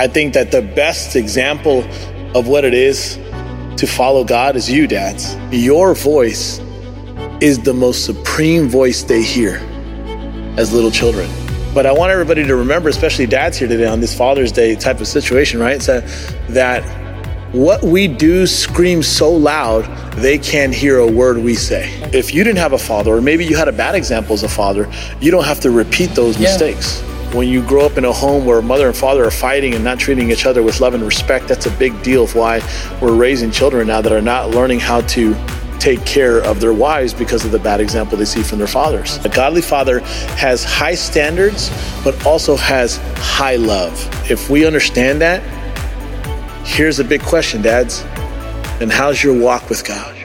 I think that the best example of what it is to follow God is you, dads. Your voice is the most supreme voice they hear as little children. But I want everybody to remember, especially dads here today on this Father's Day type of situation, right? So that what we do screams so loud, they can't hear a word we say. If you didn't have a father, or maybe you had a bad example as a father, you don't have to repeat those mistakes. When you grow up in a home where mother and father are fighting and not treating each other with love and respect, that's a big deal of why we're raising children now that are not learning how to take care of their wives because of the bad example they see from their fathers. A godly father has high standards, but also has high love. If we understand that, here's a big question, dads. And how's your walk with God?